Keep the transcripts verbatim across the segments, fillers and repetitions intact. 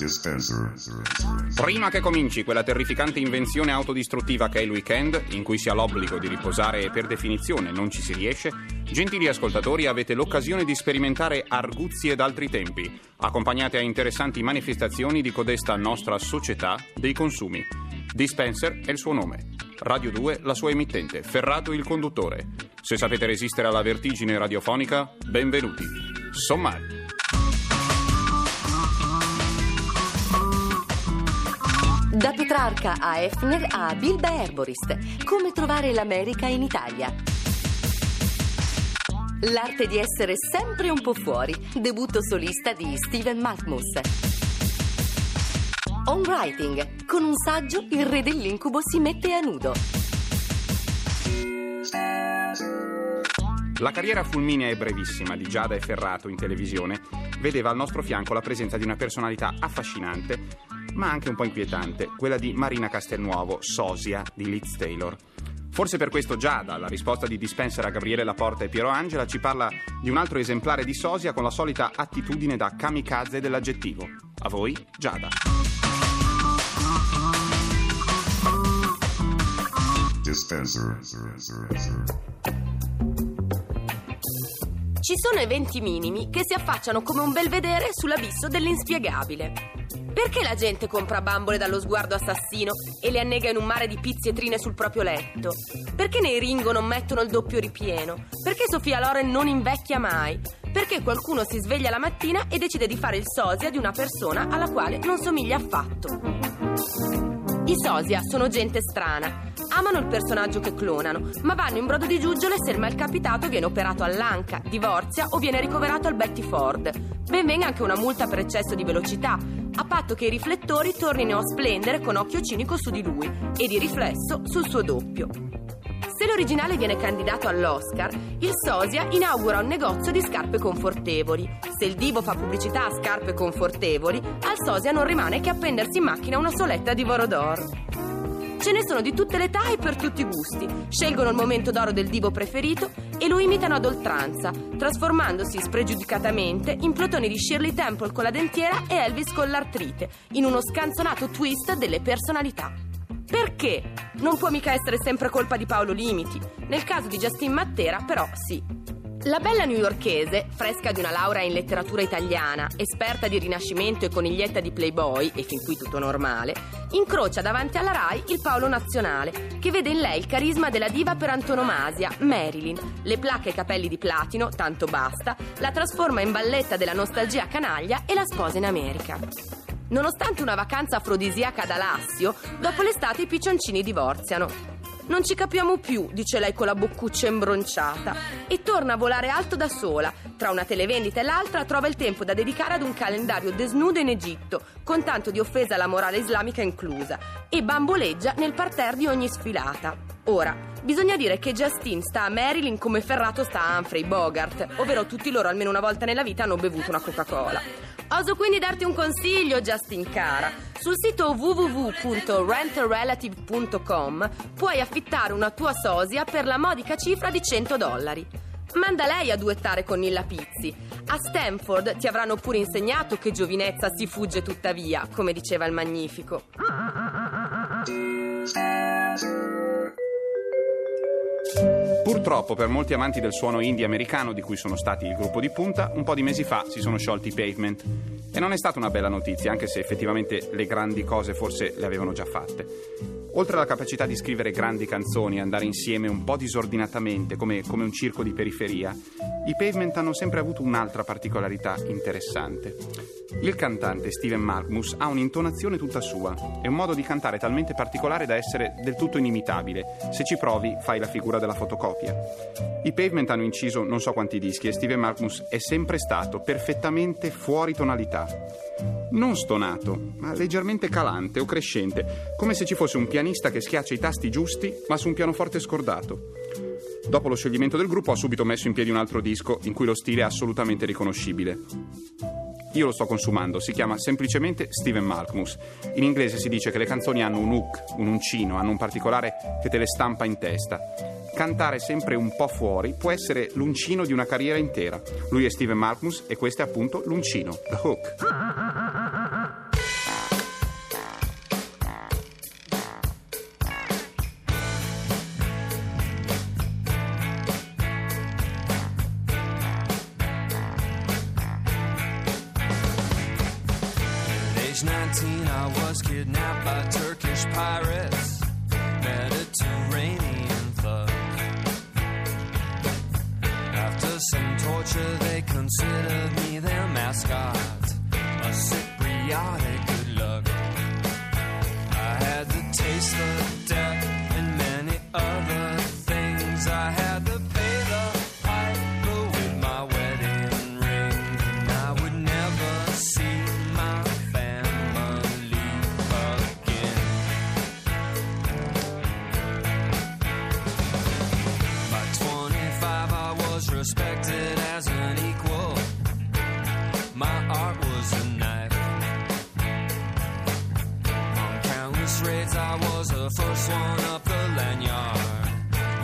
Dispenser. Prima che cominci quella terrificante invenzione autodistruttiva che è il weekend, in cui si ha l'obbligo di riposare e per definizione non ci si riesce, gentili ascoltatori, avete l'occasione di sperimentare arguzie d'altri tempi, accompagnate a interessanti manifestazioni di codesta nostra società dei consumi. Dispenser è il suo nome, Radio due la sua emittente, Ferrato il conduttore. Se sapete resistere alla vertigine radiofonica, benvenuti. Sommari. Da Petrarca a Hefner a Bilba Erborist. Come trovare l'America in Italia. L'arte di essere sempre un po' fuori. Debutto solista di Stephen Malkmus. On Writing. Con un saggio il re dell'incubo si mette a nudo. La carriera fulminea e brevissima di Giada e Ferrato in televisione vedeva al nostro fianco la presenza di una personalità affascinante, ma anche un po' inquietante, quella di Marina Castelnuovo, sosia di Liz Taylor. Forse per questo Giada, alla risposta di Dispenser a Gabriele Laporta e Piero Angela, ci parla di un altro esemplare di sosia con la solita attitudine da kamikaze dell'aggettivo. A voi, Giada. Dispenser. Ci sono eventi minimi che si affacciano come un belvedere sull'abisso dell'inspiegabile. Perché la gente compra bambole dallo sguardo assassino e le annega in un mare di pizzetrine sul proprio letto? Perché nei Ringo non mettono il doppio ripieno? Perché Sofia Loren non invecchia mai? Perché qualcuno si sveglia la mattina e decide di fare il sosia di una persona alla quale non somiglia affatto? I sosia sono gente strana, amano il personaggio che clonano, ma vanno in brodo di giuggiole se il malcapitato viene operato all'anca, divorzia o viene ricoverato al Betty Ford. Ben venga anche una multa per eccesso di velocità, a patto che i riflettori tornino a splendere con occhio cinico su di lui e di riflesso sul suo doppio. Se l'originale viene candidato all'Oscar, il sosia inaugura un negozio di scarpe confortevoli. Se il divo fa pubblicità a scarpe confortevoli, al sosia non rimane che appendersi in macchina una soletta di Vorodor. Ce ne sono di tutte le età e per tutti i gusti. Scelgono il momento d'oro del divo preferito e lo imitano ad oltranza, trasformandosi spregiudicatamente in plotoni di Shirley Temple con la dentiera e Elvis con l'artrite, in uno scanzonato twist delle personalità. Perché? Non può mica essere sempre colpa di Paolo Limiti. Nel caso di Justin Matera, però, sì. La bella newyorkese, fresca di una laurea in letteratura italiana, esperta di Rinascimento e coniglietta di Playboy, e fin qui tutto normale, incrocia davanti alla Rai il Paolo Nazionale, che vede in lei il carisma della diva per antonomasia, Marilyn. Le placche e capelli di platino, tanto basta, la trasforma in balletta della nostalgia canaglia e la sposa in America. Nonostante una vacanza afrodisiaca ad Alassio, dopo l'estate i piccioncini divorziano. Non ci capiamo più, dice lei con la boccuccia imbronciata, e torna a volare alto da sola. Tra una televendita e l'altra trova il tempo da dedicare ad un calendario desnudo in Egitto, con tanto di offesa alla morale islamica inclusa, e bamboleggia nel parterre di ogni sfilata. Ora, bisogna dire che Justin sta a Marilyn come Ferrato sta a Humphrey Bogart, ovvero tutti loro almeno una volta nella vita hanno bevuto una Coca-Cola. Oso quindi darti un consiglio, Justin cara. Sul sito w w w punto rent a relative punto com puoi affittare una tua sosia per la modica cifra di cento dollari. Manda lei a duettare con Nilla Pizzi. A Stanford ti avranno pure insegnato che giovinezza si fugge tuttavia, come diceva il Magnifico. Purtroppo per molti amanti del suono indie americano, di cui sono stati il gruppo di punta, un po' di mesi fa si sono sciolti i Pavement. E non è stata una bella notizia, anche se effettivamente le grandi cose forse le avevano già fatte. Oltre alla capacità di scrivere grandi canzoni e andare insieme un po' disordinatamente, come, come un circo di periferia, i Pavement hanno sempre avuto un'altra particolarità interessante. Il cantante Stephen Malkmus ha un'intonazione tutta sua e un modo di cantare talmente particolare da essere del tutto inimitabile. Se ci provi, fai la figura della fotocopia. I Pavement hanno inciso non so quanti dischi e Stephen Malkmus è sempre stato perfettamente fuori tonalità. Non stonato, ma leggermente calante o crescente, come se ci fosse un pianista che schiaccia i tasti giusti, ma su un pianoforte scordato. Dopo lo scioglimento del gruppo ha subito messo in piedi un altro disco in cui lo stile è assolutamente riconoscibile. Io lo sto consumando, si chiama semplicemente Stephen Malkmus. In inglese si dice che le canzoni hanno un hook, un uncino, hanno un particolare che te le stampa in testa. Cantare sempre un po' fuori può essere l'uncino di una carriera intera. Lui è Stephen Malkmus e questo è appunto l'uncino, the hook. nineteen I was kidnapped by Turkish pirates, Mediterranean thug. After some torture they considered me their mascot, a Cypriotic good luck. I had the taste of death and many other things. I had the respected as an equal, my art was a knife. On countless raids I was the first one up the lanyard,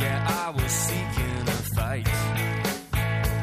yeah, I was seeking a fight.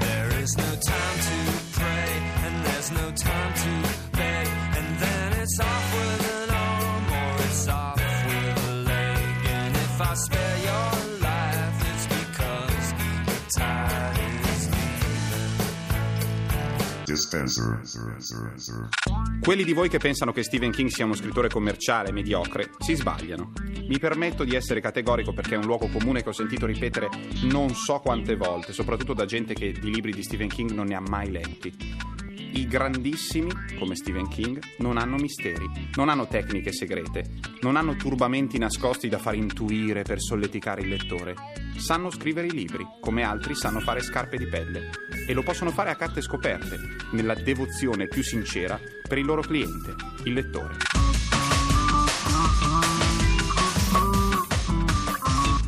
There is no time to pray, and there's no time to beg, and then it's off with an arm, or it's off with a leg, and if I spare your life, it's because you're tired. Dispenser. Quelli di voi che pensano che Stephen King sia uno scrittore commerciale mediocre si sbagliano. Mi permetto di essere categorico perché è un luogo comune che ho sentito ripetere non so quante volte, soprattutto da gente che di libri di Stephen King non ne ha mai letti. I grandissimi, come Stephen King, non hanno misteri, non hanno tecniche segrete, non hanno turbamenti nascosti da far intuire per solleticare il lettore. Sanno scrivere i libri, come altri sanno fare scarpe di pelle, e lo possono fare a carte scoperte, nella devozione più sincera per il loro cliente, il lettore.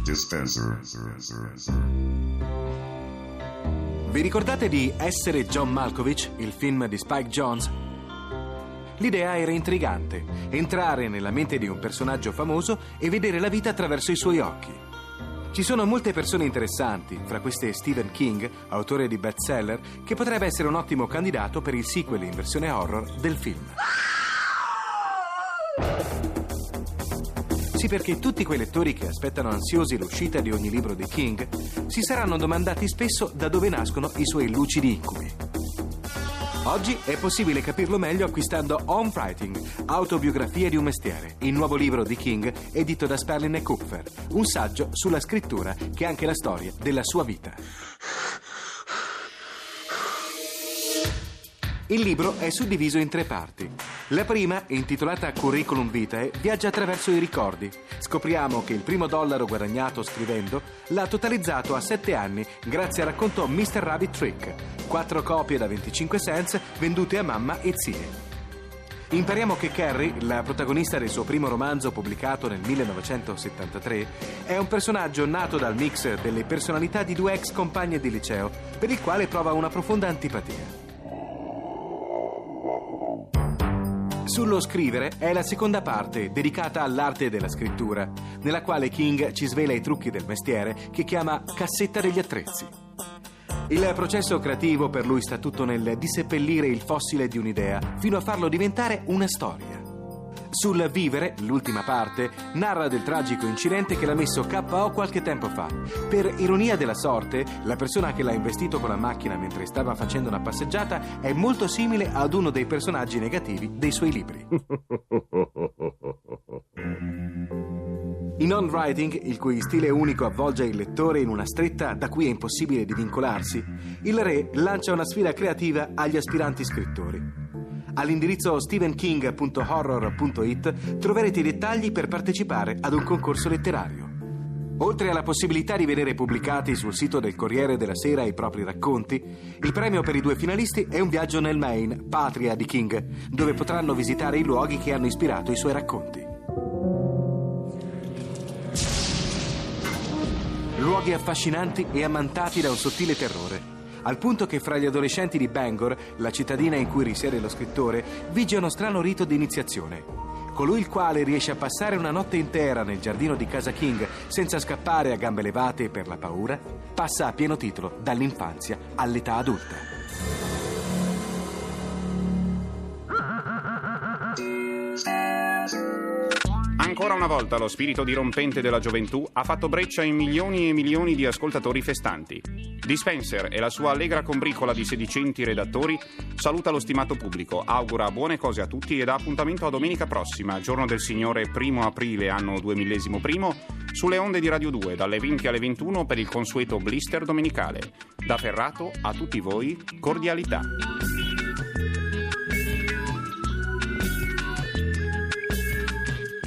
Dispenser. Vi ricordate di Essere John Malkovich, il film di Spike Jonze? L'idea era intrigante, entrare nella mente di un personaggio famoso e vedere la vita attraverso i suoi occhi. Ci sono molte persone interessanti, fra queste Stephen King, autore di bestseller, che potrebbe essere un ottimo candidato per il sequel in versione horror del film. Sì, perché tutti quei lettori che aspettano ansiosi l'uscita di ogni libro di King si saranno domandati spesso da dove nascono i suoi lucidi incubi. Oggi è possibile capirlo meglio acquistando Home Writing, autobiografia di un mestiere, il nuovo libro di King edito da Sperlin e Kupfer, un saggio sulla scrittura che è anche la storia della sua vita. Il libro è suddiviso in tre parti. La prima, intitolata Curriculum Vitae, viaggia attraverso i ricordi. Scopriamo che il primo dollaro guadagnato scrivendo l'ha totalizzato a sette anni grazie al racconto mister Rabbit Trick, quattro copie da venticinque cents vendute a mamma e zie. Impariamo che Carrie, la protagonista del suo primo romanzo pubblicato nel millenovecentosettantatré, è un personaggio nato dal mix delle personalità di due ex compagne di liceo, per il quale prova una profonda antipatia. Sullo scrivere è la seconda parte, dedicata all'arte della scrittura, nella quale King ci svela i trucchi del mestiere che chiama cassetta degli attrezzi. Il processo creativo per lui sta tutto nel diseppellire il fossile di un'idea, fino a farlo diventare una storia. Sul Vivere, l'ultima parte, narra del tragico incidente che l'ha messo K O qualche tempo fa. Per ironia della sorte, la persona che l'ha investito con la macchina mentre stava facendo una passeggiata è molto simile ad uno dei personaggi negativi dei suoi libri. In On Writing, il cui stile unico avvolge il lettore in una stretta da cui è impossibile divincolarsi, il re lancia una sfida creativa agli aspiranti scrittori. All'indirizzo stephen king punto horror punto it troverete i dettagli per partecipare ad un concorso letterario. Oltre alla possibilità di vedere pubblicati sul sito del Corriere della Sera i propri racconti, il premio per i due finalisti è un viaggio nel Maine, patria di King, dove potranno visitare i luoghi che hanno ispirato i suoi racconti. Luoghi affascinanti e ammantati da un sottile terrore, al punto che fra gli adolescenti di Bangor, la cittadina in cui risiede lo scrittore, vige uno strano rito di iniziazione. Colui il quale riesce a passare una notte intera nel giardino di casa King senza scappare a gambe levate per la paura, passa a pieno titolo dall'infanzia all'età adulta. Ancora una volta lo spirito dirompente della gioventù ha fatto breccia in milioni e milioni di ascoltatori festanti. Dispenser e la sua allegra combricola di sedicenti redattori saluta lo stimato pubblico, augura buone cose a tutti e dà appuntamento a domenica prossima, giorno del Signore, primo aprile, anno duemila e uno, sulle onde di Radio due, dalle venti alle ventuno per il consueto blister domenicale. Da Ferrato a tutti voi, cordialità.